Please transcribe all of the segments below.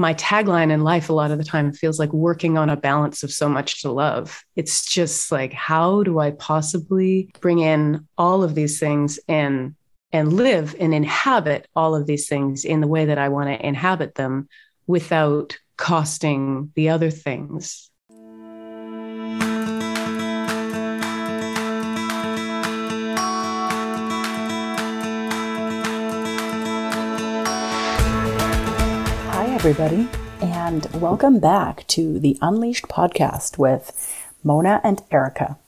my tagline in life a lot of the time feels like working on a balance of so much to love. It's just like, how do I possibly bring in all of these things and live and inhabit all of these things in the way that I want to inhabit them without costing the other things? Everybody, and welcome back to the Unleashed podcast with Mona and Erica.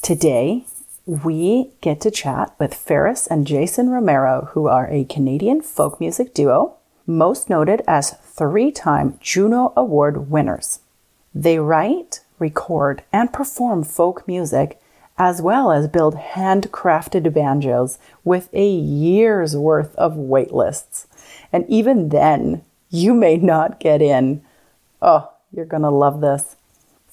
Today, we get to chat with Pharis and Jason Romero, who are a Canadian folk music duo, most noted as 3-time Juno Award winners. They write, record, and perform folk music, as well as build handcrafted banjos with a year's worth of wait lists. And even then, you may not get in. Oh, you're going to love this.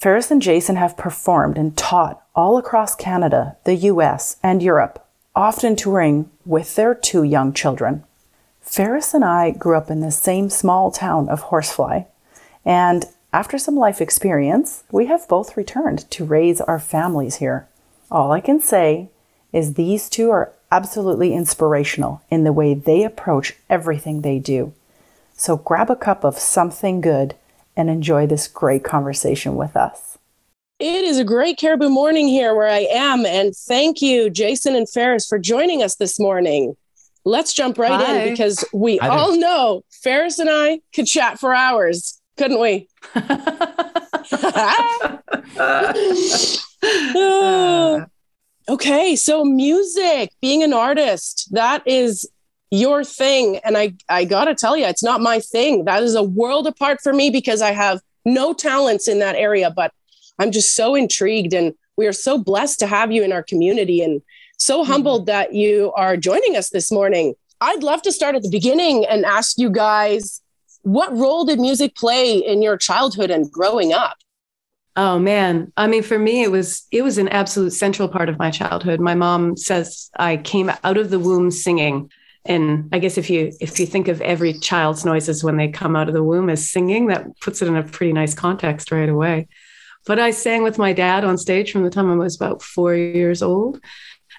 Pharis and Jason have performed and taught all across Canada, the US, and Europe, often touring with their 2 young children. Pharis and I grew up in the same small town of Horsefly, and after some life experience, we have both returned to raise our families here. All I can say is these 2 are absolutely inspirational in the way they approach everything they do. So grab a cup of something good and enjoy this great conversation with us. It is a great Cariboo morning here where I am. And thank you, Jason and Pharis, for joining us this morning. Let's jump right in because we all know Pharis and I could chat for hours, couldn't we? Okay, so music, being an artist, that is your thing. And I gotta tell you, it's not my thing. That is a world apart for me because I have no talents in that area, but I'm just so intrigued and we are so blessed to have you in our community and so humbled that you are joining us this morning. I'd love to start at the beginning and ask you guys, what role did music play in your childhood and growing up? Oh man. I mean, for me, it was an absolute central part of my childhood. My mom says I came out of the womb singing. And I guess if you think of every child's noises when they come out of the womb as singing, that puts it in a pretty nice context right away. But I sang with my dad on stage from the time I was about 4 years old.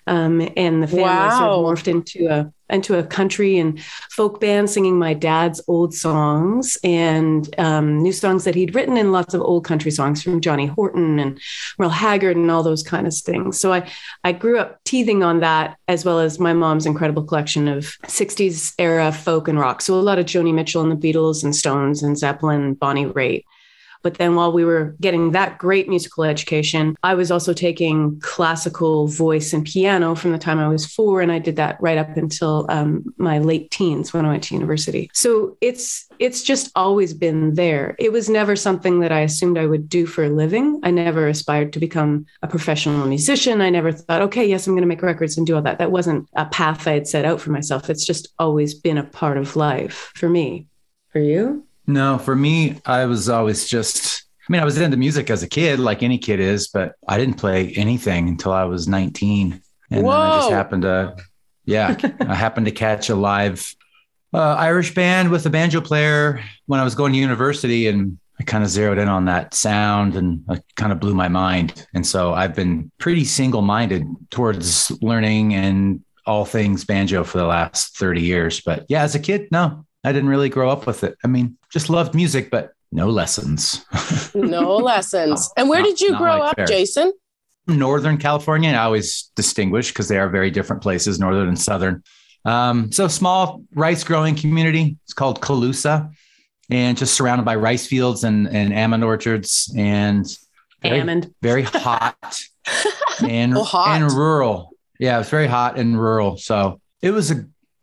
And the family sort of morphed into a country and folk band singing my dad's old songs and new songs that he'd written and lots of old country songs from Johnny Horton and Merle Haggard and all those kind of things. So I grew up teething on that as well as my mom's incredible collection of 60s era folk and rock. So a lot of Joni Mitchell and the Beatles and Stones and Zeppelin and Bonnie Raitt. But then while we were getting that great musical education, I was also taking classical voice and piano from the time I was 4. And I did that right up until my late teens when I went to university. So it's just always been there. It was never something that I assumed I would do for a living. I never aspired to become a professional musician. I never thought, okay, yes, I'm going to make records and do all that. That wasn't a path I had set out for myself. It's just always been a part of life for me. For you? No, for me, I was always I was into music as a kid, like any kid is, but I didn't play anything until I was 19. And Whoa. Then I just happened to catch a live Irish band with a banjo player when I was going to university. And I kind of zeroed in on that sound and it kind of blew my mind. And so I've been pretty single-minded towards learning and all things banjo for the last 30 years. But yeah, as a kid, no. I didn't really grow up with it. I mean, just loved music, but no lessons. And where did you grow up, Jason? Northern California. And I always distinguish because they are very different places, Northern and Southern. So small rice growing community. It's called Colusa and just surrounded by rice fields and almond orchards and very hot and rural. Yeah, it was very hot and rural. So it was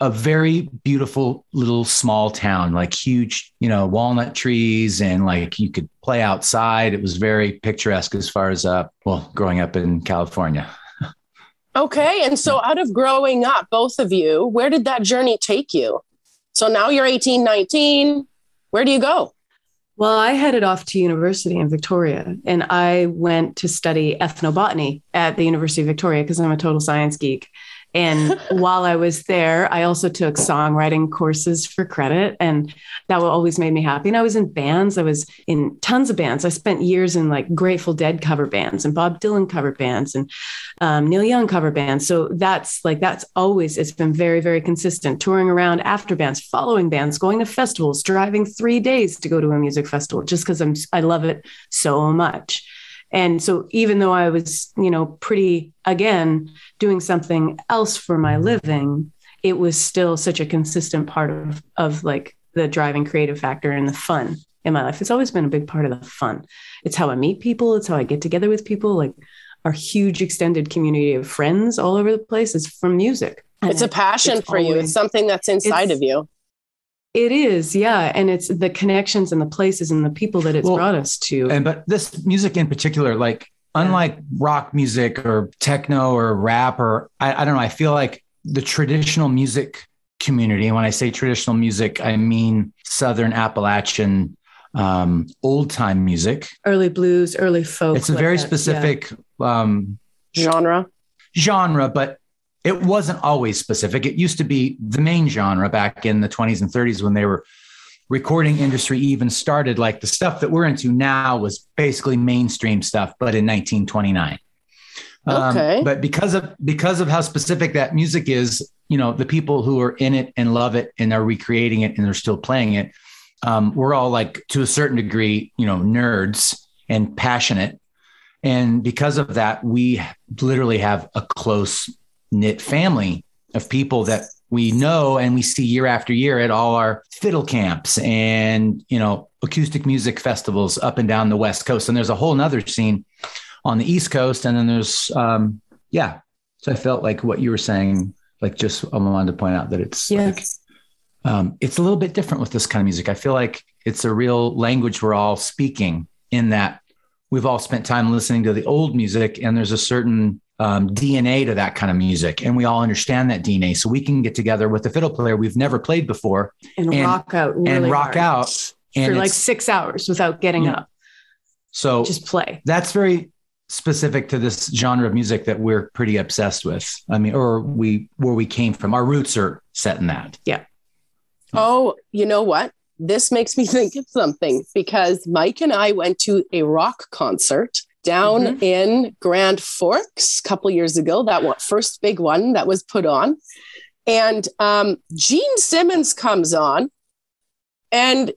a very beautiful little small town, like huge, walnut trees and like you could play outside. It was very picturesque as far as, growing up in California. Okay. And so out of growing up, both of you, where did that journey take you? So now you're 18, 19. Where do you go? Well, I headed off to university in Victoria and I went to study ethnobotany at the University of Victoria because I'm a total science geek. And while I was there, I also took songwriting courses for credit, and that always made me happy. And I was in bands. I was in tons of bands. I spent years in like Grateful Dead cover bands and Bob Dylan cover bands and Neil Young cover bands. So that's always, it's been very, very consistent, touring around after bands, following bands, going to festivals, driving 3 days to go to a music festival just because I love it so much. And so even though I was, doing something else for my living, it was still such a consistent part of like the driving creative factor and the fun in my life. It's always been a big part of the fun. It's how I meet people. It's how I get together with people. Like our huge extended community of friends all over the place is from music. It's a passion for you. It's something that's inside of you. It is, yeah. And it's the connections and the places and the people that it's brought us to. But this music in particular, unlike rock music or techno or rap or I don't know, I feel like the traditional music community, and when I say traditional music, I mean Southern Appalachian, old time music. Early blues, early folk. It's a very specific genre, but it wasn't always specific. It used to be the main genre back in the 20s and 30s when they were recording industry even started. Like the stuff that we're into now was basically mainstream stuff, but in 1929. Okay. But because of how specific that music is, the people who are in it and love it and are recreating it and they're still playing it, we're all to a certain degree, nerds and passionate. And because of that, we literally have a close knit family of people that we know and we see year after year at all our fiddle camps and acoustic music festivals up and down the West Coast. And there's a whole nother scene on the East Coast, and then there's so I felt like what you were saying, I wanted to point out that it's it's a little bit different with this kind of music. I feel like it's a real language we're all speaking, in that we've all spent time listening to the old music, and there's a certain DNA to that kind of music, and we all understand that DNA, so we can get together with a fiddle player we've never played before and rock out and for 6 hours without getting up. So just play. That's very specific to this genre of music that we're pretty obsessed with. I mean, or where we came from, our roots are set in that. Yeah. Oh, you know what? This makes me think of something, because Mike and I went to a rock concert down in Grand Forks a couple years ago, that first big one that was put on. And Gene Simmons comes on, and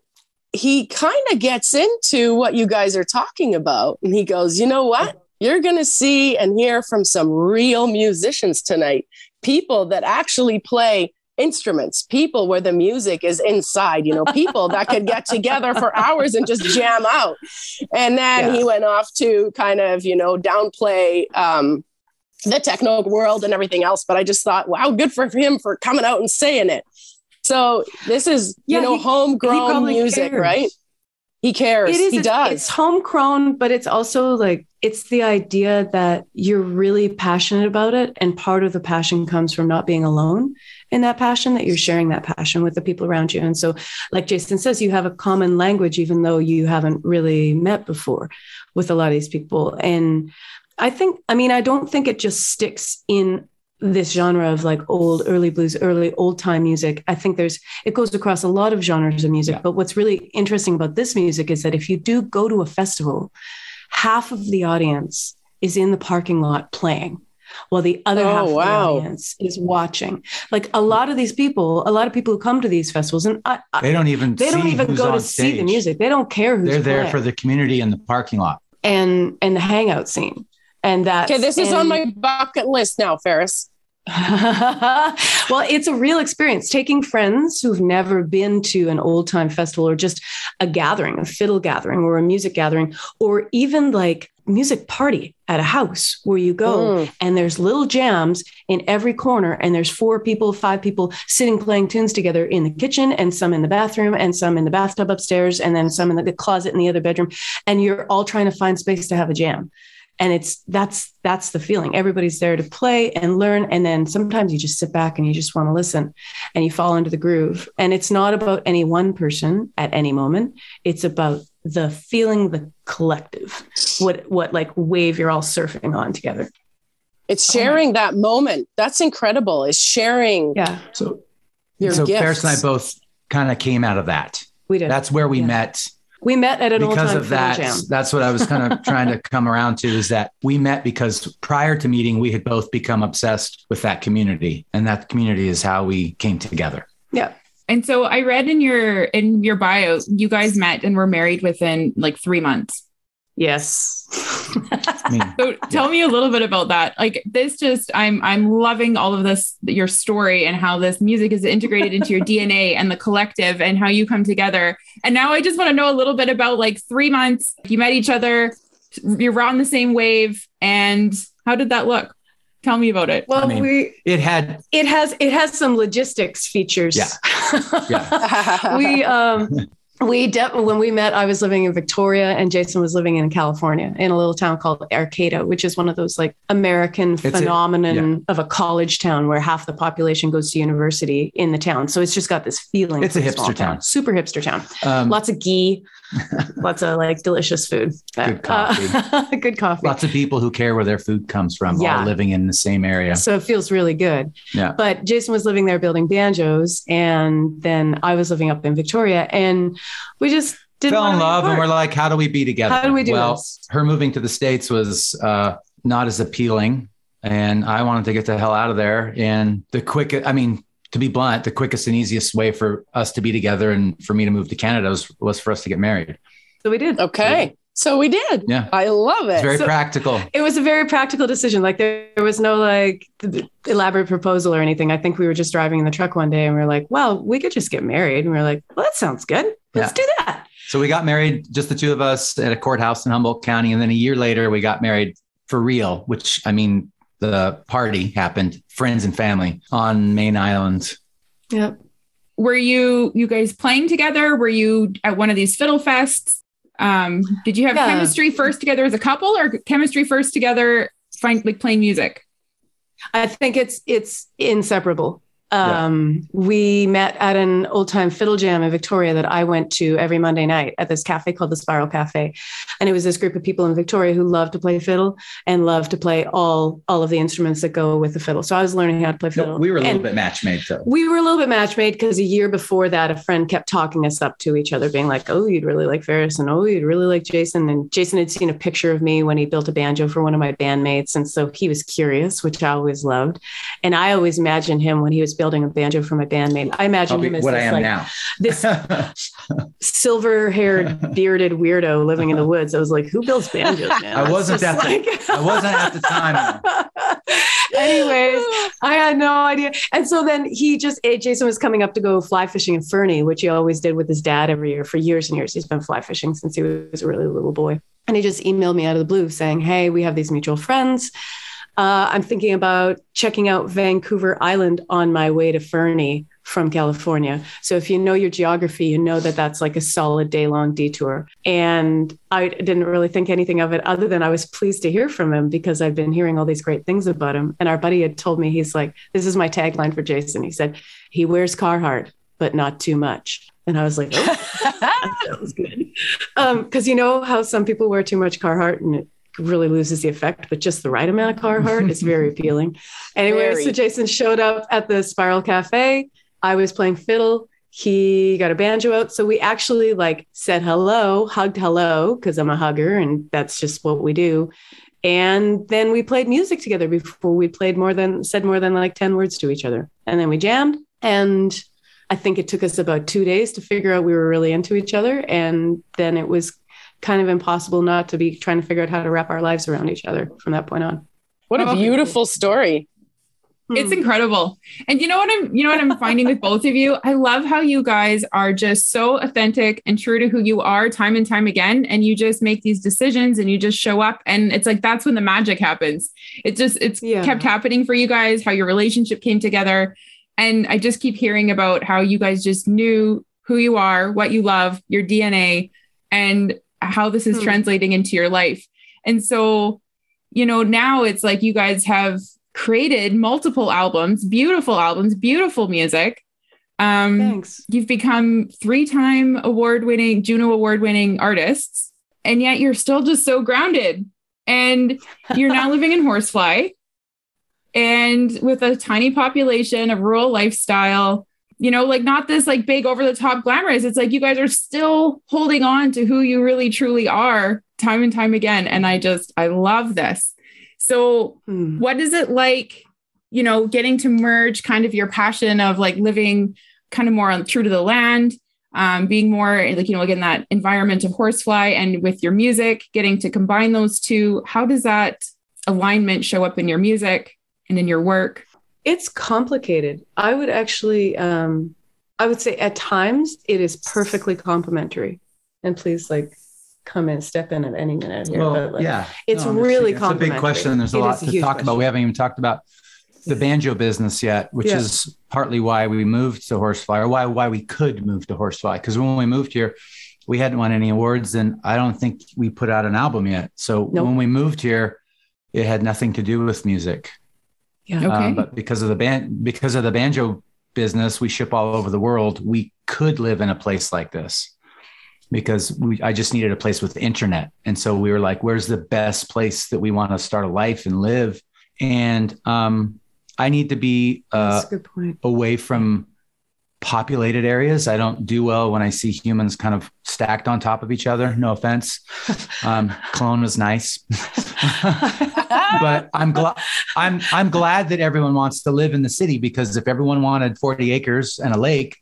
he kind of gets into what you guys are talking about. And he goes, you know what? You're going to see and hear from some real musicians tonight, people that actually play instruments, people where the music is inside, people that could get together for hours and just jam out. And then he went off to kind of, downplay the techno world and everything else. But I just thought, wow, good for him for coming out and saying it. So this is, homegrown music, right? He cares. He does. It's homegrown, but it's also it's the idea that you're really passionate about it. And part of the passion comes from not being alone in that passion, that you're sharing that passion with the people around you. And so, like Jason says, you have a common language, even though you haven't really met before with a lot of these people. And I don't think it just sticks in this genre of old, early blues, early old time music. I think it goes across a lot of genres of music, but what's really interesting about this music is that if you do go to a festival, half of the audience is in the parking lot playing, while the other half of the audience is watching. A lot of people who come to these festivals, and they don't even go to see the music. They don't care who's playing. There for the community and the parking lot and the hangout scene. And that. Okay, this is on my bucket list now, Pharis. Well, it's a real experience. Taking friends who've never been to an old time festival, or just a gathering, a fiddle gathering or a music gathering, or even music party at a house where you go and there's little jams in every corner, and there's 5 people sitting playing tunes together in the kitchen, and some in the bathroom, and some in the bathtub upstairs, and then some in the closet in the other bedroom, and you're all trying to find space to have a jam. And that's the feeling. Everybody's there to play and learn. And then sometimes you just sit back and you just want to listen, and you fall into the groove. And it's not about any one person at any moment. It's about the feeling, the collective, what wave you're all surfing on together. It's sharing that moment. That's incredible. It's sharing. Yeah. So Pharis and I both kind of came out of that. We did. That's where we met. We met at an old time because of that. Jam. That's what I was kind of trying to come around to, is that we met because prior to meeting, we had both become obsessed with that community, and that community is how we came together. Yeah. And so I read in your bio, you guys met and were married within like 3 months. Yes. So tell me a little bit about that. Like this just, I'm loving all of this, your story and how this music is integrated into your DNA and the collective and how you come together. And now I just want to know a little bit about like 3 months. You met each other, you're on the same wave. And how did that look? Tell me about it. Well, it has some logistics features. Yeah. When we met, I was living in Victoria and Jason was living in California in a little town called Arcata, which is one of those like American phenomenon of a college town where half the population goes to university in the town. So it's just got this feeling. It's a hipster town, super hipster town. Lots of ghee, lots of like delicious food, good coffee, lots of people who care where their food comes from, all living in the same area. So it feels really good. Yeah. But Jason was living there building banjos, and then I was living up in Victoria, and we just fell in love and we're like, how do we be together? How do we do this? Her moving to the States was not as appealing, and I wanted to get the hell out of there. And to be blunt, the quickest and easiest way for us to be together and for me to move to Canada was for us to get married. So we did. Okay. So we did. Yeah. I love it. It's very practical. It was a very practical decision. Like there was no like elaborate proposal or anything. I think we were just driving in the truck one day and we were like, well, we could just get married. And we were like, well, that sounds good. Let's do that. So we got married, just the two of us, at a courthouse in Humboldt County. And then a year later, we got married for real, which, I mean, the party happened, friends and family on Main Island. Yep. Were you guys playing together? Were you at one of these fiddle fests? Did you have chemistry first together as a couple, or chemistry first together playing music? I think it's inseparable. We met at an old time fiddle jam in Victoria that I went to every Monday night at this cafe called the Spiral Cafe. And it was this group of people in Victoria who loved to play fiddle and loved to play all of the instruments that go with the fiddle. So I was learning how to play fiddle. We were a little bit match made though. We were a little bit match made because a year before that, a friend kept talking us up to each other, being like, oh, you'd really like Pharis, and oh, you'd really like Jason. And Jason had seen a picture of me when he built a banjo for one of my bandmates. And so he was curious, which I always loved. And I always imagined him when he was building a banjo for my bandmate. I imagine him as this silver-haired, bearded weirdo living in the woods. I was like, who builds banjos now? I wasn't at the time. Anyways, I had no idea. And so then Jason was coming up to go fly fishing in Fernie, which he always did with his dad every year for years and years. He's been fly fishing since he was a really little boy. And he just emailed me out of the blue saying, hey, we have these mutual friends. I'm thinking about checking out Vancouver Island on my way to Fernie from California. So if you know your geography, you know that that's like a solid day-long detour. And I didn't really think anything of it other than I was pleased to hear from him because I've been hearing all these great things about him. And our buddy had told me, he's like, this is my tagline for Jason. He said, he wears Carhartt, but not too much. And I was like, that was good. Because you know how some people wear too much Carhartt and it really loses the effect, but just the right amount of Carhartt is very appealing. Anyway, so Jason showed up at the Spiral Cafe. I was playing fiddle. He got a banjo out. So we actually like said hello, hugged hello, because I'm a hugger and that's just what we do. And then we played music together before we said more than like 10 words to each other. And then we jammed. And I think it took us about 2 days to figure out we were really into each other. And then it was kind of impossible not to be trying to figure out how to wrap our lives around each other from that point on. What a beautiful story. It's incredible. And you know what I'm finding with both of you? I love how you guys are just so authentic and true to who you are time and time again. And you just make these decisions and you just show up. And it's like, that's when the magic happens. It's kept happening for you guys, how your relationship came together. And I just keep hearing about how you guys just knew who you are, what you love, your DNA, and how this is translating into your life. And so, you know, now it's like you guys have created multiple albums, beautiful music. Thanks. You've become 3-time award-winning, Juno Award-winning artists, and yet you're still just so grounded. And you're now living in Horsefly. And with a tiny population, a rural lifestyle, you know, like not this like big over the top glamorous. It's like you guys are still holding on to who you really truly are time and time again. And I love this. So what is it like, you know, getting to merge kind of your passion of like living kind of more on true to the land, being more like, you know, again, that environment of Horsefly and with your music, getting to combine those two. How does that alignment show up in your music and in your work? It's complicated. I would actually, I would say at times it is perfectly complementary. And please like come and step in at any minute here. Well, but, like, yeah, it's no, really it's complementary. It's a big question. There's a lot to talk about. We haven't even talked about the banjo business yet, which is partly why we moved to Horsefly, or why we could move to Horsefly. Because when we moved here, we hadn't won any awards, and I don't think we put out an album yet. So when we moved here, it had nothing to do with music. Yeah. Okay. But because of the banjo business, we ship all over the world. We could live in a place like this because I just needed a place with the internet. And so we were like, where's the best place that we want to start a life and live? And I need to be away from populated areas. I don't do well when I see humans kind of stacked on top of each other. No offense. Cologne was nice. But I'm glad that everyone wants to live in the city, because if everyone wanted 40 acres and a lake,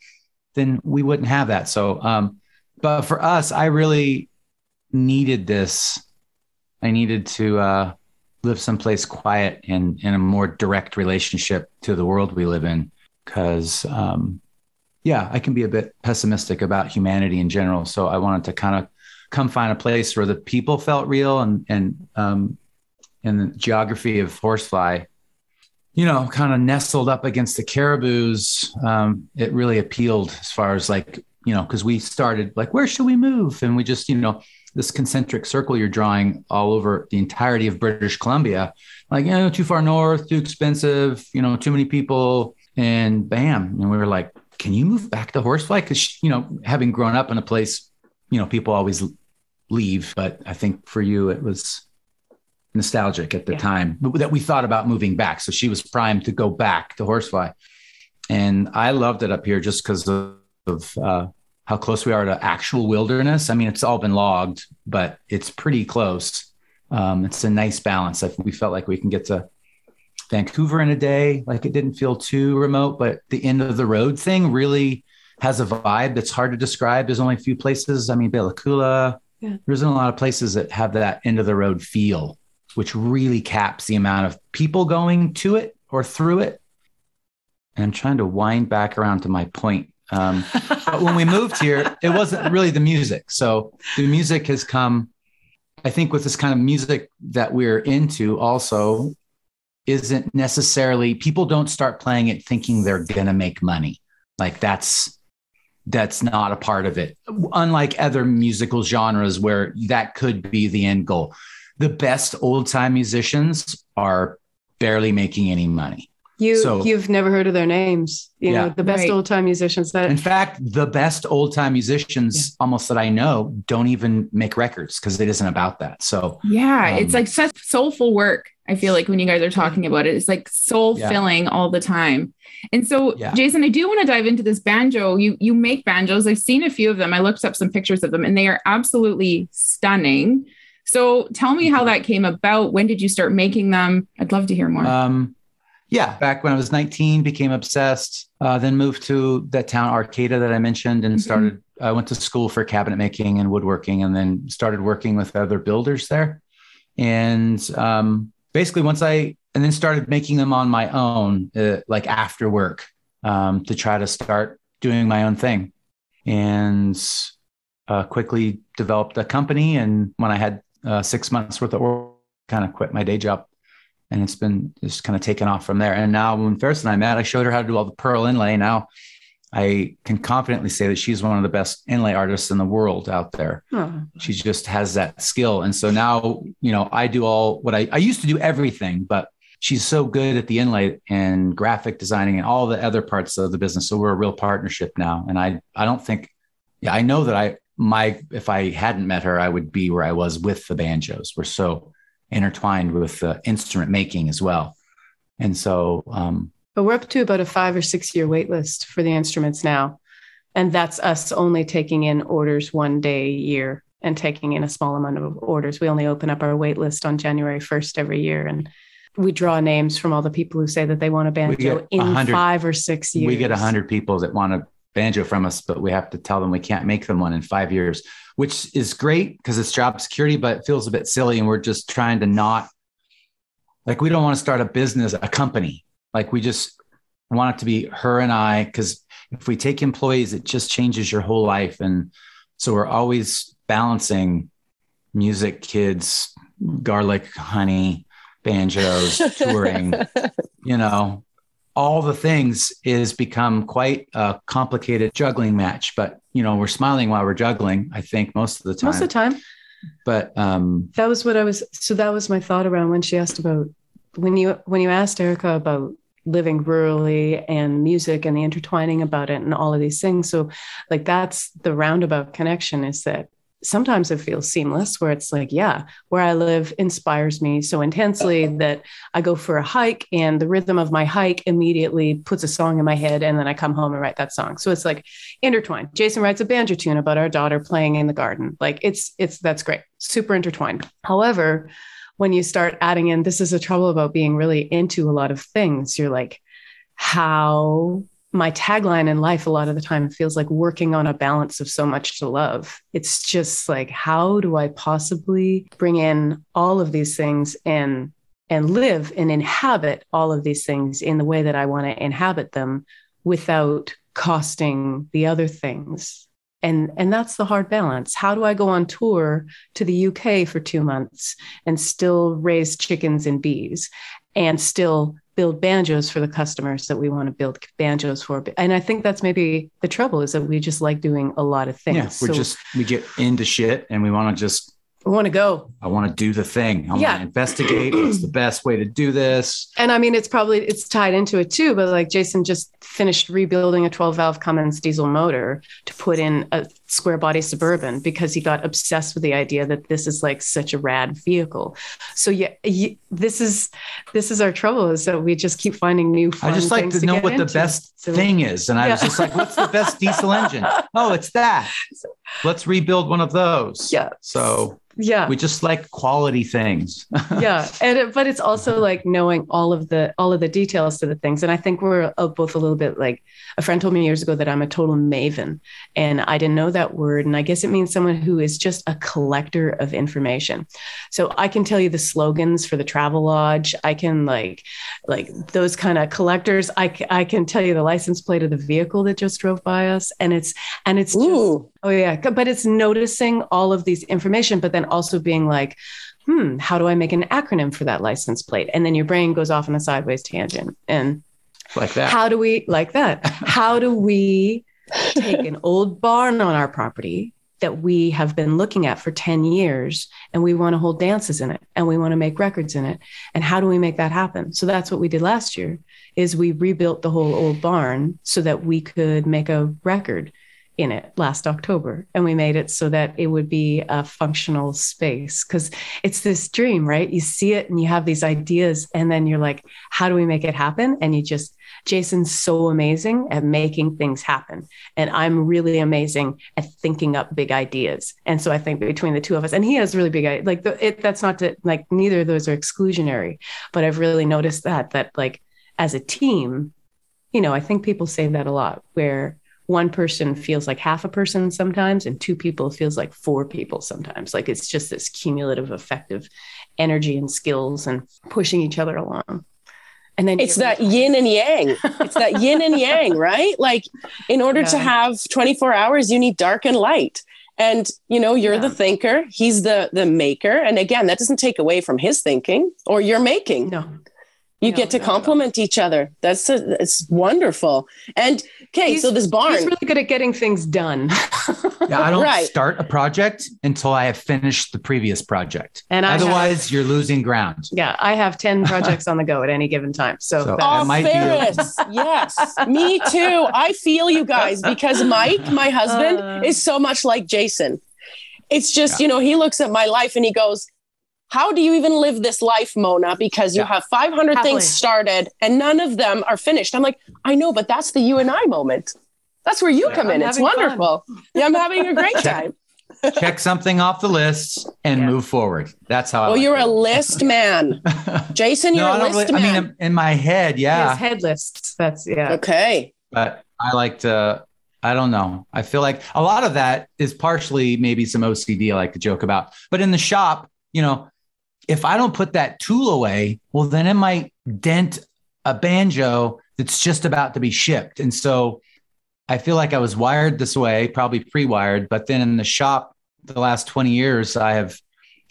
then we wouldn't have that. So, but for us, I really needed this. I needed to live someplace quiet and in a more direct relationship to the world we live in. Because, I can be a bit pessimistic about humanity in general. So I wanted to kind of come find a place where the people felt real and the geography of Horsefly, you know, kind of nestled up against the Cariboos. It really appealed as far as like, you know, because we started like, where should we move? And we just, you know, this concentric circle you're drawing all over the entirety of British Columbia, like, you know, too far north, too expensive, you know, too many people. And bam. And we were like, can you move back to Horsefly? Because, you know, having grown up in a place, you know, people always leave. But I think for you, it was nostalgic at the time that we thought about moving back. So she was primed to go back to Horsefly. And I loved it up here just because of how close we are to actual wilderness. I mean, it's all been logged, but it's pretty close. It's a nice balance. We felt like we can get to Vancouver in a day. Like, it didn't feel too remote, but the end of the road thing really has a vibe that's hard to describe. There's only a few places. I mean, Bella Coola, there isn't a lot of places that have that end of the road feel, which really caps the amount of people going to it or through it. And I'm trying to wind back around to my point. But when we moved here, it wasn't really the music. So the music has come, I think, with this kind of music that we're into also isn't necessarily, people don't start playing it thinking they're going to make money. Like that's not a part of it. Unlike other musical genres where that could be the end goal. The best old time musicians are barely making any money. You've never heard of their names. You know, the best old time musicians that. In fact, the best old time musicians almost that I know don't even make records because it isn't about that. So it's like such soulful work. I feel like when you guys are talking about it, it's like soul filling all the time. And so Jason, I do want to dive into this banjo. You make banjos. I've seen a few of them. I looked up some pictures of them and they are absolutely stunning. So tell me how that came about. When did you start making them? I'd love to hear more. Back when I was 19, became obsessed, then moved to that town Arcata that I mentioned and started, I went to school for cabinet making and woodworking and then started working with other builders there. And basically then started making them on my own, like after work, to try to start doing my own thing. And quickly developed a company. And when I had 6 months worth of work, kind of quit my day job. And it's been just kind of taken off from there. And now when Pharis and I met, I showed her how to do all the pearl inlay. Now I can confidently say that she's one of the best inlay artists in the world out there. Oh. She just has that skill. And so now, you know, I do all what I used to do everything, but she's so good at the inlay and graphic designing and all the other parts of the business. So we're a real partnership now. And I don't think, I know that if I hadn't met her, I would be where I was with the banjos. We're so intertwined with instrument making as well. And so, but we're up to about a 5 or 6 year wait list for the instruments now. And that's us only taking in orders one day a year and taking in a small amount of orders. We only open up our wait list on January 1st every year. And we draw names from all the people who say that they want a banjo in 5 or 6 years. We get 100 people that want a banjo from us, but we have to tell them we can't make them one in 5 years, which is great because it's job security, but it feels a bit silly. And we're just trying to not, like, we don't want to start a business, a company. Like, we just want it to be her and I, because if we take employees, it just changes your whole life. And so we're always balancing music, kids, garlic, honey, banjos, touring, you know, all the things is become quite a complicated juggling match. But, you know, we're smiling while we're juggling, I think, most of the time. But that was what I was. So that was my thought around when she asked about when you asked Erica about living rurally and music and the intertwining about it and all of these things. So like, that's the roundabout connection, is that sometimes it feels seamless where it's like, yeah, where I live inspires me so intensely that I go for a hike and the rhythm of my hike immediately puts a song in my head. And then I come home and write that song. So it's like intertwined. Jason writes a banjo tune about our daughter playing in the garden. Like it's, that's great. Super intertwined. However, when you start adding in, this is the trouble about being really into a lot of things. You're like, how my tagline in life, a lot of the time, feels like working on a balance of so much to love. It's just like, how do I possibly bring in all of these things and live and inhabit all of these things in the way that I want to inhabit them without costing the other things? And that's the hard balance. How do I go on tour to the UK for 2 months and still raise chickens and bees and still build banjos for the customers that we want to build banjos for? And I think that's maybe the trouble, is that we just like doing a lot of things. Yeah, we get into shit and we want to go. I want to do the thing. I want to investigate what's the best way to do this. And I mean, it's tied into it too, but like, Jason just finished rebuilding a 12-valve Cummins diesel motor to put in a square body Suburban because he got obsessed with the idea that this is like such a rad vehicle. So yeah, this is our trouble, is that we just keep finding new fun things. I just like to know what the best thing is. And I was just like, what's the best diesel engine? Oh, it's that. Let's rebuild one of those. Yeah. So... yeah. We just like quality things. Yeah. But it's also like knowing all of the details to the things. And I think we're both a little bit like, a friend told me years ago that I'm a total maven, and I didn't know that word. And I guess it means someone who is just a collector of information. So I can tell you the slogans for the Travelodge. I can like those kind of collectors. I can tell you the license plate of the vehicle that just drove by us. And it's just, ooh. Oh yeah. But it's noticing all of these information, but then also being like, how do I make an acronym for that license plate? And then your brain goes off on a sideways tangent. And like that, how do we take an old barn on our property that we have been looking at for 10 years and we want to hold dances in it and we want to make records in it? And how do we make that happen? So that's what we did last year, is we rebuilt the whole old barn so that we could make a record in it last October. And we made it so that it would be a functional space, because it's this dream, right? You see it and you have these ideas and then you're like, how do we make it happen? And Jason's so amazing at making things happen. And I'm really amazing at thinking up big ideas. And so I think between the two of us, and he has really big ideas, like that's not to, like, neither of those are exclusionary, but I've really noticed that like as a team, you know, I think people say that a lot, where one person feels like half a person sometimes, and two people feels like four people sometimes. Like, it's just this cumulative effect of energy and skills and pushing each other along. And then it's that yin and yang. It's that yin and yang, right? Like, in order to have 24 hours, you need dark and light. And, you know, you're the thinker, he's the maker. And again, that doesn't take away from his thinking or your making. No. You get to complement each other. It's wonderful. And okay, so this barn. He's really good at getting things done. Yeah, I don't start a project until I have finished the previous project. And otherwise, you're losing ground. Yeah, I have 10 projects on the go at any given time. So Ferris, yes, me too. I feel you guys, because Mike, my husband, is so much like Jason. It's just, you know, he looks at my life and he goes, how do you even live this life, Mona? Because you have 500 things started and none of them are finished. I'm like, I know, but that's the you and I moment. That's where you come in. It's wonderful. Yeah, I'm having a great time. Check something off the list and move forward. That's how I Well, you're a list man. Jason, you're a list man. I mean, in my head, His head lists. That's, okay. But I like to, I don't know. I feel like a lot of that is partially maybe some OCD I like to joke about. But in the shop, you know, if I don't put that tool away, well, then it might dent a banjo that's just about to be shipped. And so I feel like I was wired this way, probably pre-wired, but then in the shop, the last 20 years, I have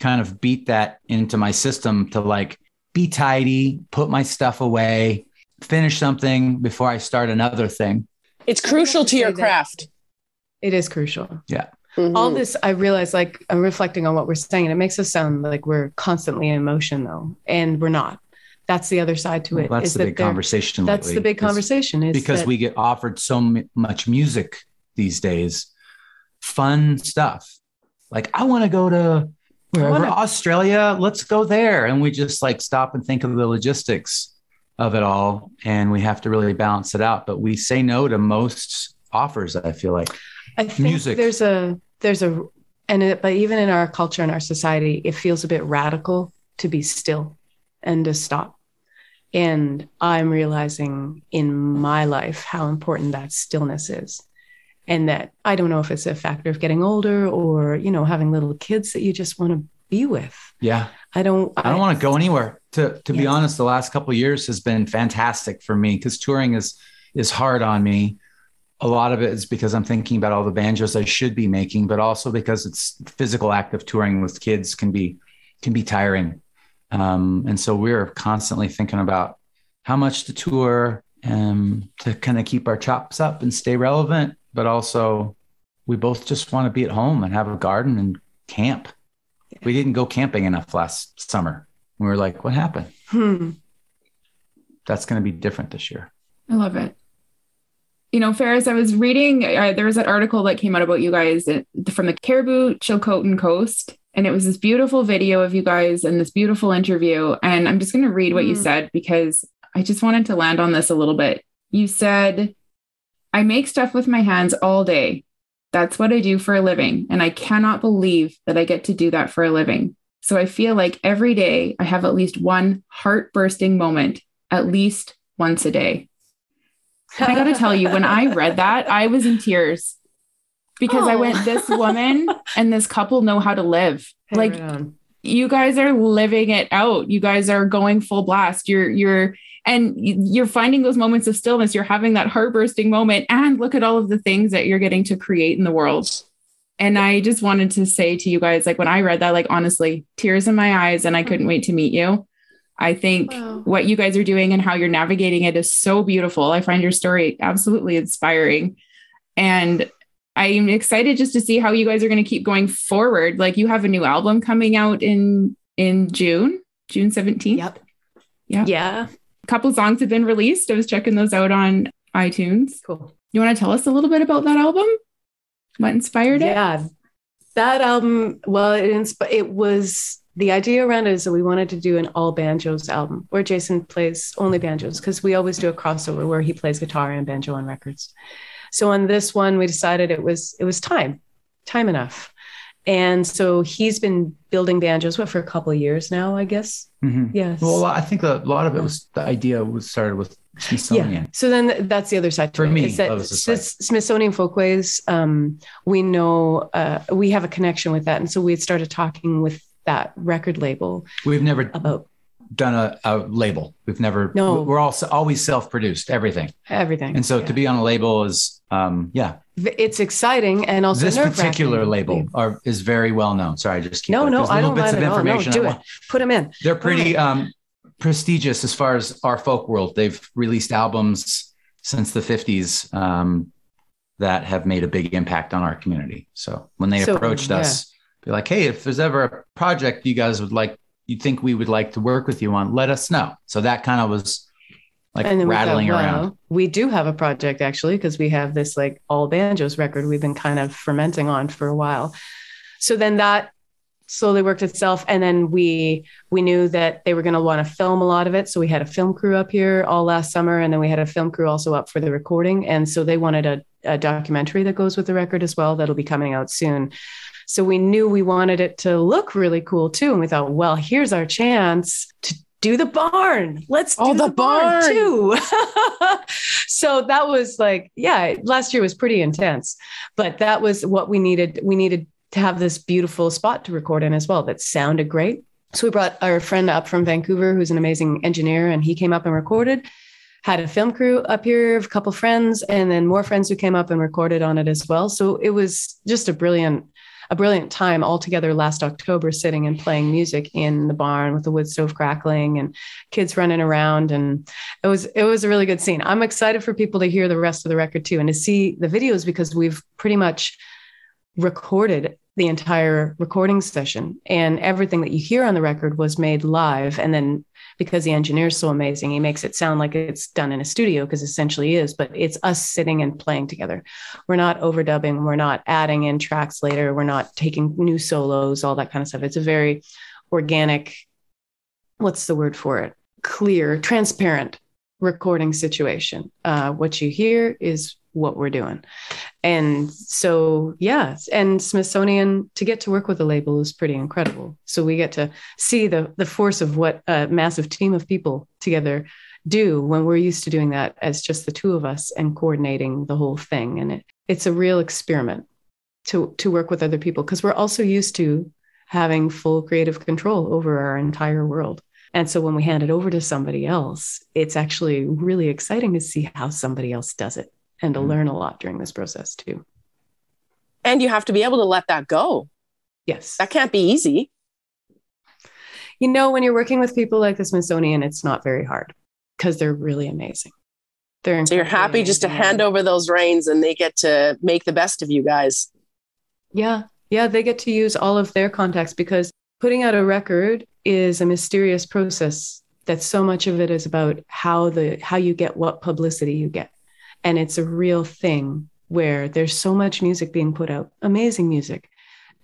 kind of beat that into my system to like, be tidy, put my stuff away, finish something before I start another thing. It's crucial to your craft. It is crucial. Yeah. Mm-hmm. All this, I realize, like, I'm reflecting on what we're saying, and it makes us sound like we're constantly in motion though. And we're not. That's the other side to it. Well, that's the big conversation. That's the big conversation. Because we get offered so much music these days, fun stuff. Like, I want to go to Australia. Let's go there. And we just like stop and think of the logistics of it all. And we have to really balance it out. But we say no to most offers, I feel like. I think music. But even in our culture and our society, it feels a bit radical to be still and to stop. And I'm realizing in my life how important that stillness is. And that I don't know if it's a factor of getting older or, you know, having little kids that you just want to be with. Yeah. I don't want to go anywhere. To be honest, the last couple of years has been fantastic for me because touring is hard on me. A lot of it is because I'm thinking about all the banjos I should be making, but also because it's physical act of touring with kids can be tiring. And so we're constantly thinking about how much to tour to kind of keep our chops up and stay relevant. But also we both just want to be at home and have a garden and camp. Yeah. We didn't go camping enough last summer. We were like, what happened? That's going to be different this year. I love it. You know, Pharis, I was reading, there was an article that came out about you guys from the Cariboo, Chilcotin Coast. And it was this beautiful video of you guys and this beautiful interview. And I'm just going to read what you said, because I just wanted to land on this a little bit. You said, I make stuff with my hands all day. That's what I do for a living. And I cannot believe that I get to do that for a living. So I feel like every day I have at least one heart-bursting moment, at least once a day. And I got to tell you, when I read that, I was in tears. Because I went, this woman and this couple know how to live. Like, you guys are living it out. You guys are going full blast. You're finding those moments of stillness. You're having that heartbursting moment, and look at all of the things that you're getting to create in the world. And I just wanted to say to you guys, like, when I read that, like, honestly, tears in my eyes, and I couldn't wait to meet you. I think what you guys are doing and how you're navigating it is so beautiful. I find your story absolutely inspiring, and I'm excited just to see how you guys are going to keep going forward. Like, you have a new album coming out in June 17th. Yep. Yeah. A couple of songs have been released. I was checking those out on iTunes. Cool. You want to tell us a little bit about that album? What inspired it? Yeah. That album, well, it was, the idea around it is that we wanted to do an all banjos album where Jason plays only banjos, because we always do a crossover where he plays guitar and banjo on records. So on this one, we decided it was time enough. And so he's been building banjos for a couple of years now, I guess. Mm-hmm. Yes. Well, I think a lot of it was the idea was started with Smithsonian. Yeah. So then that's the other side to it. For me, that was the side. Smithsonian Folkways, we know, we have a connection with that. And so we had started talking with that record label. We've never done a label. We're also always self-produced everything. And so to be on a label is, it's exciting. And also this particular label is very well known. Sorry, I just keep I don't mind at all. No, do it. Put them in. They're pretty prestigious as far as our folk world. They've released albums since the 50s that have made a big impact on our community. So when they approached us, they're like, hey, if there's ever a project you guys would like, you think we would like to work with you on, let us know. So that kind of was like rattling around. Wow, we do have a project actually, because we have this like all banjos record we've been kind of fermenting on for a while. So then that slowly worked itself. And then we knew that they were going to want to film a lot of it. So we had a film crew up here all last summer. And then we had a film crew also up for the recording. And so they wanted a documentary that goes with the record as well. That'll be coming out soon. So we knew we wanted it to look really cool too. And we thought, well, here's our chance to do the barn. Let's do the barn too. So that was like, yeah, last year was pretty intense, but that was what we needed. We needed to have this beautiful spot to record in as well. That sounded great. So we brought our friend up from Vancouver, who's an amazing engineer, and he came up and recorded, had a film crew up here, a couple friends, and then more friends who came up and recorded on it as well. So it was just a brilliant time all together last October, sitting and playing music in the barn with the wood stove crackling and kids running around. And it was a really good scene. I'm excited for people to hear the rest of the record too, and to see the videos, because we've pretty much recorded the entire recording session, and everything that you hear on the record was made live. And then because the engineer's so amazing, he makes it sound like it's done in a studio, because essentially is, but it's us sitting and playing together. We're not overdubbing. We're not adding in tracks later. We're not taking new solos, all that kind of stuff. It's a very organic, what's the word for it? Clear, transparent recording situation. What you hear is what we're doing. And so, yeah. And Smithsonian, to get to work with the label is pretty incredible. So we get to see the force of what a massive team of people together do, when we're used to doing that as just the two of us and coordinating the whole thing. And it's a real experiment to work with other people, because we're also used to having full creative control over our entire world. And so when we hand it over to somebody else, it's actually really exciting to see how somebody else does it. And to learn a lot during this process too. And you have to be able to let that go. Yes. That can't be easy. You know, when you're working with people like the Smithsonian, it's not very hard, because they're really amazing. So you're happy just to hand over those reins, and they get to make the best of you guys. Yeah. Yeah. They get to use all of their contacts, because putting out a record is a mysterious process, that so much of it is about how you get what publicity you get. And it's a real thing where there's so much music being put out, amazing music.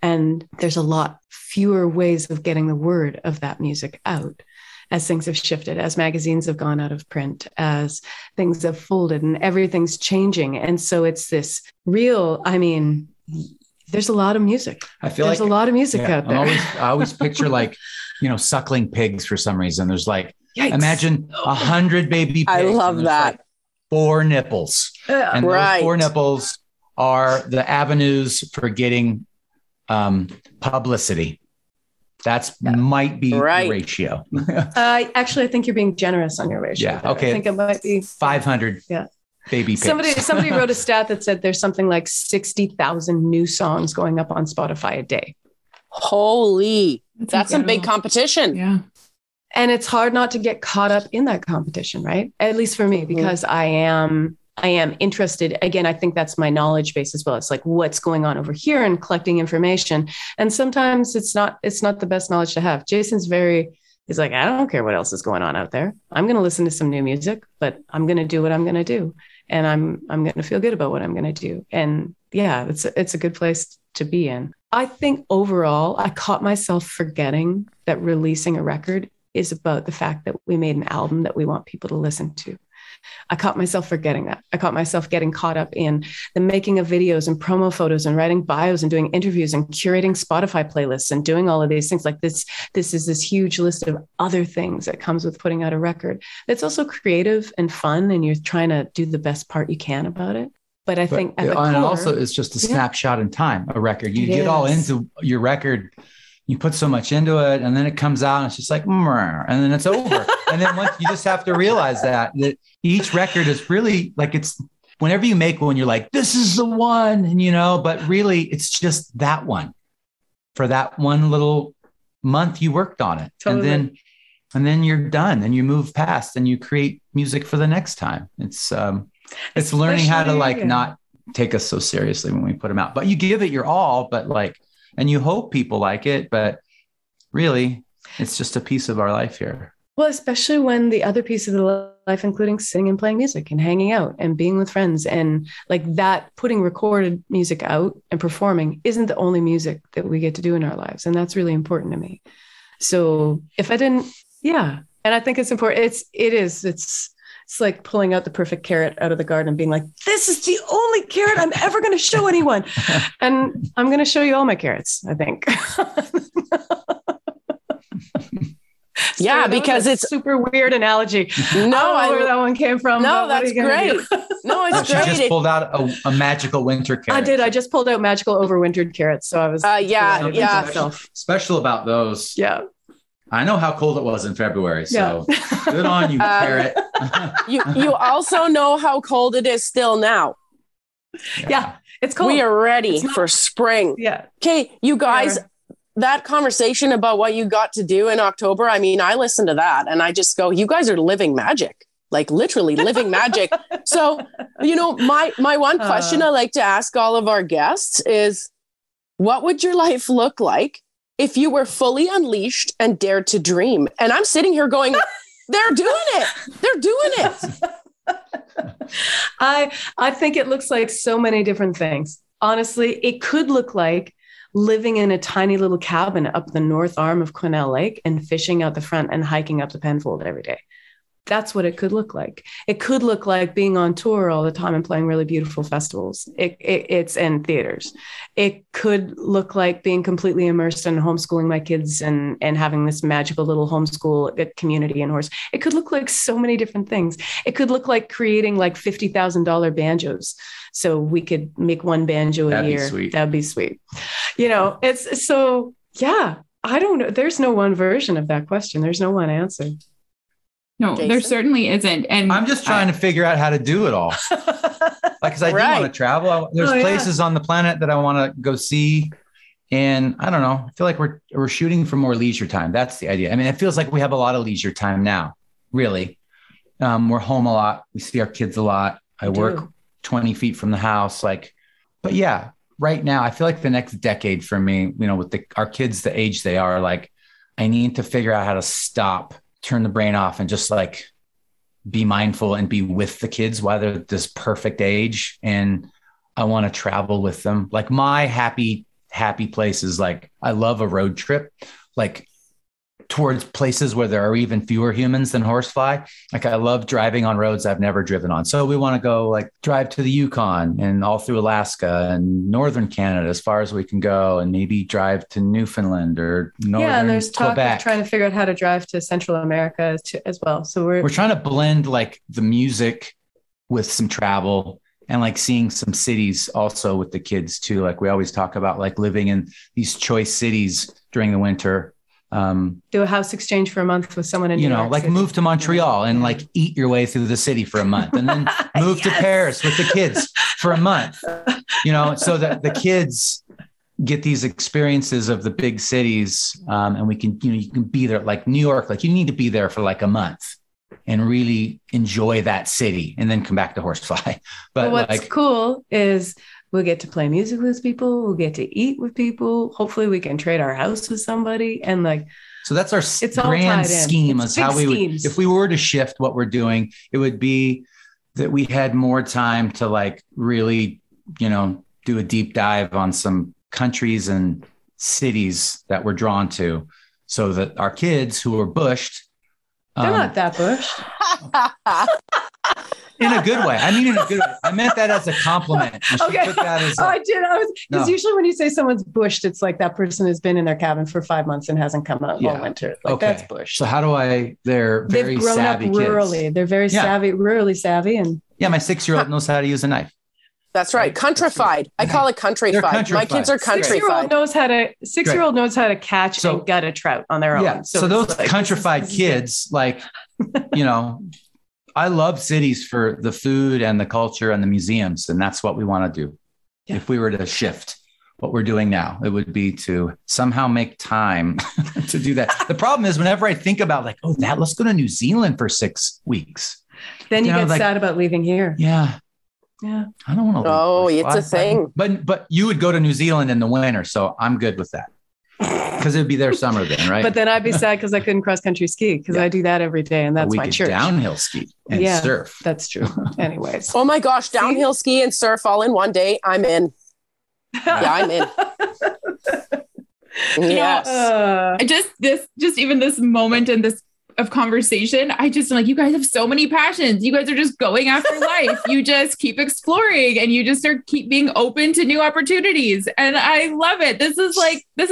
And there's a lot fewer ways of getting the word of that music out, as things have shifted, as magazines have gone out of print, as things have folded and everything's changing. And so it's this real, I mean, there's a lot of music. I feel there's like a lot of music out there. I always picture like, suckling pigs for some reason. There's like, yikes. Imagine 100 baby pigs. I love that. Like, 4 nipples. And those 4 nipples are the avenues for getting publicity. Might be the ratio. Actually, I think you're being generous on your ratio. Yeah. There. Okay. I think it might be 500 baby pigs. Somebody wrote a stat that said there's something like 60,000 new songs going up on Spotify a day. Holy, that's some big competition. Yeah. And it's hard not to get caught up in that competition, right? At least for me, because I am interested. Again, I think that's my knowledge base as well. It's like, what's going on over here, and collecting information. And sometimes it's not the best knowledge to have. Jason's he's like, I don't care what else is going on out there. I'm going to listen to some new music, but I'm going to do what I'm going to do. And I'm going to feel good about what I'm going to do. And yeah, it's a good place to be in. I think overall, I caught myself forgetting that releasing a record is about the fact that we made an album that we want people to listen to. I caught myself forgetting that. I caught myself getting caught up in the making of videos and promo photos and writing bios and doing interviews and curating Spotify playlists and doing all of these things. Like this is this huge list of other things that comes with putting out a record. It's also creative and fun, and you're trying to do the best part you can about it. But I think at the core, and also it's just a snapshot in time, a record. You get all into your record. You put so much into it, and then it comes out and it's just like, and then it's over. And then once you just have to realize that each record is really like, it's whenever you make one, you're like, this is the one, and but really it's just that one for that one little month you worked on it. Totally. And then you're done, and you move past, and you create music for the next time. It's learning how to not take us so seriously when we put them out, but you give it your all, but and you hope people like it, but really it's just a piece of our life here. Well, especially when the other piece of the life, including singing and playing music and hanging out and being with friends and like that, putting recorded music out and performing isn't the only music that we get to do in our lives. And that's really important to me. So if I didn't, yeah. And I think it's important. It's like pulling out the perfect carrot out of the garden and being like, this is the only carrot I'm ever going to show anyone. And I'm going to show you all my carrots, I think. So yeah, because it's super weird analogy. No, I don't know where that one came from. No, that's great. No, it's great. You just pulled out a magical winter carrot. I did. I just pulled out magical overwintered carrots. So I was special about those. Yeah. I know how cold it was in February. So good on you, carrot. You also know how cold it is still now. Yeah, it's cold. We are ready for spring. Yeah. Okay, you guys. Yeah. That conversation about what you got to do in October, I mean, I listen to that and I just go, you guys are living magic, like literally living magic. So, you know, my one question I like to ask all of our guests is, what would your life look like if you were fully unleashed and dared to dream? And I'm sitting here going, they're doing it. They're doing it. I think it looks like so many different things. Honestly, it could look like living in a tiny little cabin up the north arm of Quesnel Lake and fishing out the front and hiking up the Penfold every day. That's what it could look like. It could look like being on tour all the time and playing really beautiful festivals. It's in theaters. It could look like being completely immersed in homeschooling my kids and having this magical little homeschool community in Horse. It could look like so many different things. It could look like creating like $50,000 banjos. So we could make one banjo a year. That'd be sweet. You know, it's so, yeah, I don't know. There's no one version of that question. There's no one answer. No, Jason? There certainly isn't. And I'm just trying to figure out how to do it all. Because I do want to travel. There's places on the planet that I want to go see. And I don't know. I feel like we're shooting for more leisure time. That's the idea. I mean, it feels like we have a lot of leisure time now, really. We're home a lot. We see our kids a lot. I work 20 feet from the house. But yeah, right now, I feel like the next decade for me, you know, with our kids, the age they are, like, I need to figure out how to stop, turn the brain off and just like be mindful and be with the kids while they're this perfect age. And I want to travel with them. Like my happy place is like, I love a road trip, like towards places where there are even fewer humans than Horsefly. Like I love driving on roads I've never driven on. So we want to go like drive to the Yukon and all through Alaska and northern Canada as far as we can go, and maybe drive to Newfoundland or northern Quebec. Yeah, and there's talk of trying to figure out how to drive to Central America as well. So we're trying to blend like the music with some travel and like seeing some cities also with the kids too. Like we always talk about like living in these choice cities during the winter. Do a house exchange for a month with someone in New York City. Move to Montreal and like eat your way through the city for a month, and then move to Paris with the kids for a month, so that the kids get these experiences of the big cities. And we can, you can be there like New York, like you need to be there for like a month and really enjoy that city and then come back to Horsefly. But what's cool is we'll get to play music with people. We'll get to eat with people. Hopefully we can trade our house with somebody. And so that's our grand scheme is how we would, if we were to shift what we're doing, it would be that we had more time to like really, do a deep dive on some countries and cities that we're drawn to so that our kids who are bushed. They're not that bushed. In a good way. I mean, in a good way. I meant that as a compliment. Okay. Put that as I did. Because usually when you say someone's bushed, it's like that person has been in their cabin for 5 months and hasn't come out all winter. Like that's bushed. So how do I, they've very grown savvy up rurally. Kids. They're very savvy, rurally savvy. And my 6-year-old knows how to use a knife. That's right. Countrified. I call it countrified. My kids are countrified. Six-year-old knows how to catch and gut a trout on their own. Yeah. So those countrified kids, I love cities for the food and the culture and the museums. And that's what we want to do. Yeah. If we were to shift what we're doing now, it would be to somehow make time to do that. The problem is whenever I think about let's go to New Zealand for 6 weeks. Then you get sad about leaving here. Yeah. Yeah. I don't want to. Oh, it's a thing. But you would go to New Zealand in the winter. So I'm good with that. because it'd be their summer then, right? But then I'd be sad because I couldn't cross country ski because I do that every day, and that's my church. Downhill ski and surf. That's true. Anyways. Oh my gosh, downhill ski and surf all in one day. I'm in. Yeah, I'm in. Yes. I just even this moment and this of conversation, I just am like, you guys have so many passions. You guys are just going after life. You just keep exploring and you just are keep being open to new opportunities. And I love it. This is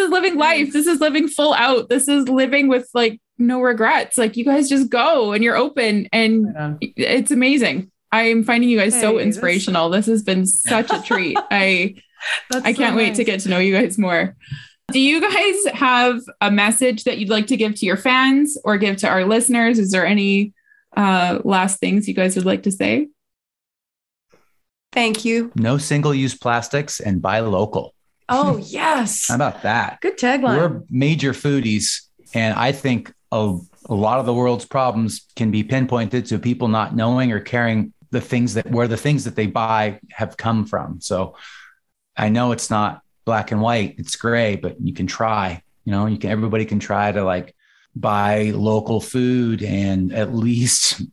living life. This is living full out. This is living with like no regrets. Like you guys just go and you're open and it's amazing. I'm finding you guys so inspirational. This has been such a treat. I can't wait to get to know you guys more. Do you guys have a message that you'd like to give to your fans or give to our listeners? Is there any last things you guys would like to say? Thank you. No single-use plastics and buy local. Oh, yes. How about that? Good tagline. We're major foodies, and I think a lot of the world's problems can be pinpointed to people not knowing or caring the things that they buy have come from. So I know it's not black and white, it's gray, but you can try, everybody can try to like buy local food and at least,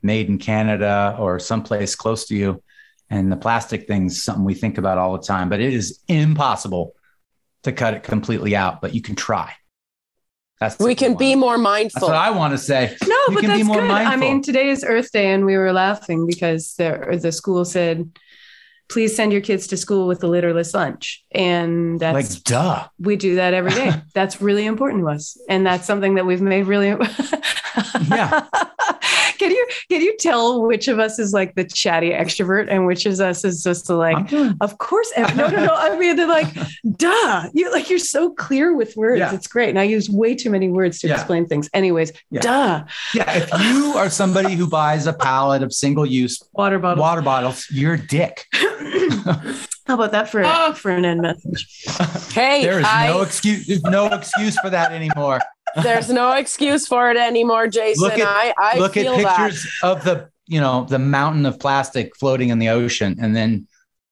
made in Canada or someplace close to you. And the plastic thing's something we think about all the time, but it is impossible to cut it completely out, but you can try. We can be more mindful. That's what I want to say. No, but that's good. I mean, today is Earth Day and we were laughing because the school said, please send your kids to school with a litterless lunch. And that's like, duh. We do that every day. That's really important to us. And that's something that we've made really. Yeah. Can you tell which of us is like the chatty extrovert and which of us is just like, of course. No. I mean, they're like, duh. You're so clear with words. Yeah. It's great. And I use way too many words to explain things. Anyways, duh. Yeah. If you are somebody who buys a pallet of single-use water bottles, you're a dick. How about that for an end message? Hey, there is no excuse. There's no excuse for that anymore. There's no excuse for it anymore, Jason. Look feel at pictures that. Of the mountain of plastic floating in the ocean. And then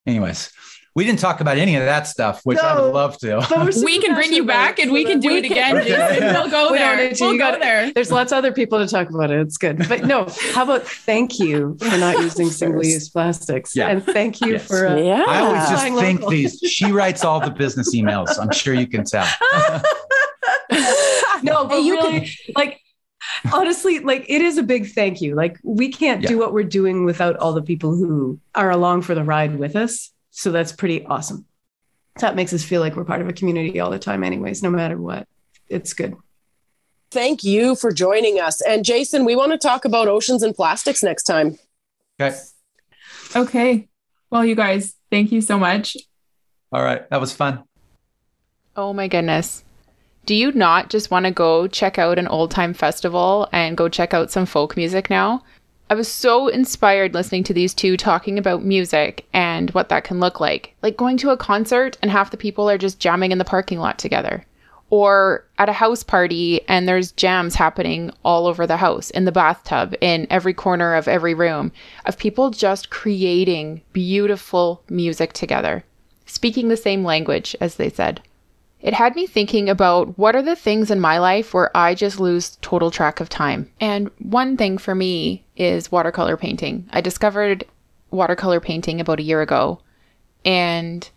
anyways, we didn't talk about any of that stuff, which I would love to. We can bring you back and we can do it again. We'll go there. We'll go there. There's lots of other people to talk about it. It's good. But no, how about thank you for not using single-use plastics? Yeah. And thank you for... I always just think local. She writes all the business emails. I'm sure you can tell. No, but really, honestly, it is a big thank you. We can't do what we're doing without all the people who are along for the ride with us. So that's pretty awesome. That makes us feel like we're part of a community all the time anyways, no matter what. It's good. Thank you for joining us. And Jason, we want to talk about oceans and plastics next time. Okay. Well, you guys, thank you so much. All right. That was fun. Oh my goodness. Do you not just want to go check out an old time festival and go check out some folk music now? I was so inspired listening to these two talking about music and what that can look like. Like going to a concert and half the people are just jamming in the parking lot together. Or at a house party and there's jams happening all over the house, in the bathtub, in every corner of every room, of people just creating beautiful music together, speaking the same language, as they said. It had me thinking about what are the things in my life where I just lose total track of time. And one thing for me is watercolor painting. I discovered watercolor painting about a year ago, and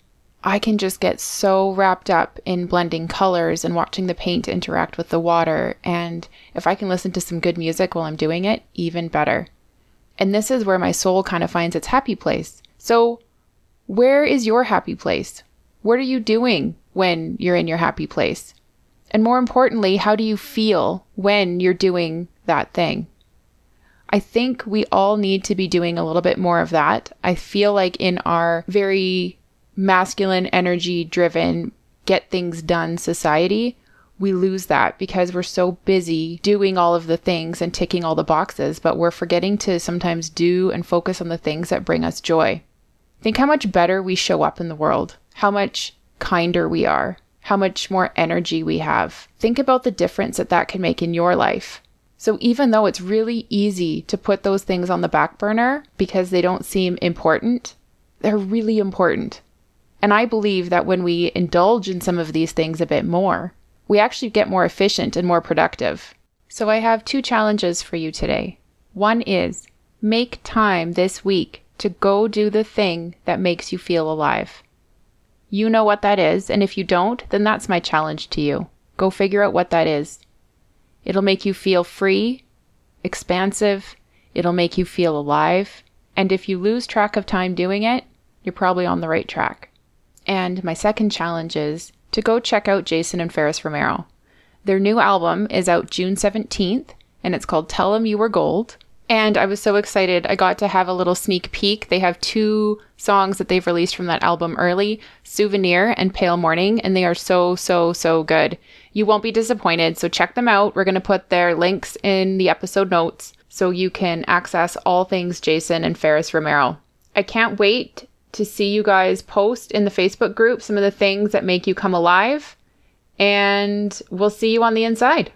I can just get so wrapped up in blending colors and watching the paint interact with the water. And if I can listen to some good music while I'm doing it, even better. And this is where my soul kind of finds its happy place. So where is your happy place? What are you doing when you're in your happy place? And more importantly, how do you feel when you're doing that thing? I think we all need to be doing a little bit more of that. I feel like in our very masculine, energy-driven, get-things-done society, we lose that because we're so busy doing all of the things and ticking all the boxes, but we're forgetting to sometimes do and focus on the things that bring us joy. Think how much better we show up in the world, how much kinder we are, how much more energy we have. Think about the difference that can make in your life. So even though it's really easy to put those things on the back burner because they don't seem important, they're really important. And I believe that when we indulge in some of these things a bit more, we actually get more efficient and more productive. So I have two challenges for you today. One is, make time this week to go do the thing that makes you feel alive. You know what that is, and if you don't, then that's my challenge to you. Go figure out what that is. It'll make you feel free, expansive, it'll make you feel alive, and if you lose track of time doing it, you're probably on the right track. And my second challenge is to go check out Jason and Pharis Romero. Their new album is out June 17th, and it's called Tell 'Em You Were Gold. And I was so excited. I got to have a little sneak peek. They have two songs that they've released from that album early, Souvenir and Pale Morning, and they are so, so, so good. You won't be disappointed, so check them out. We're going to put their links in the episode notes so you can access all things Jason and Pharis Romero. I can't wait to see you guys post in the Facebook group some of the things that make you come alive, and we'll see you on the inside.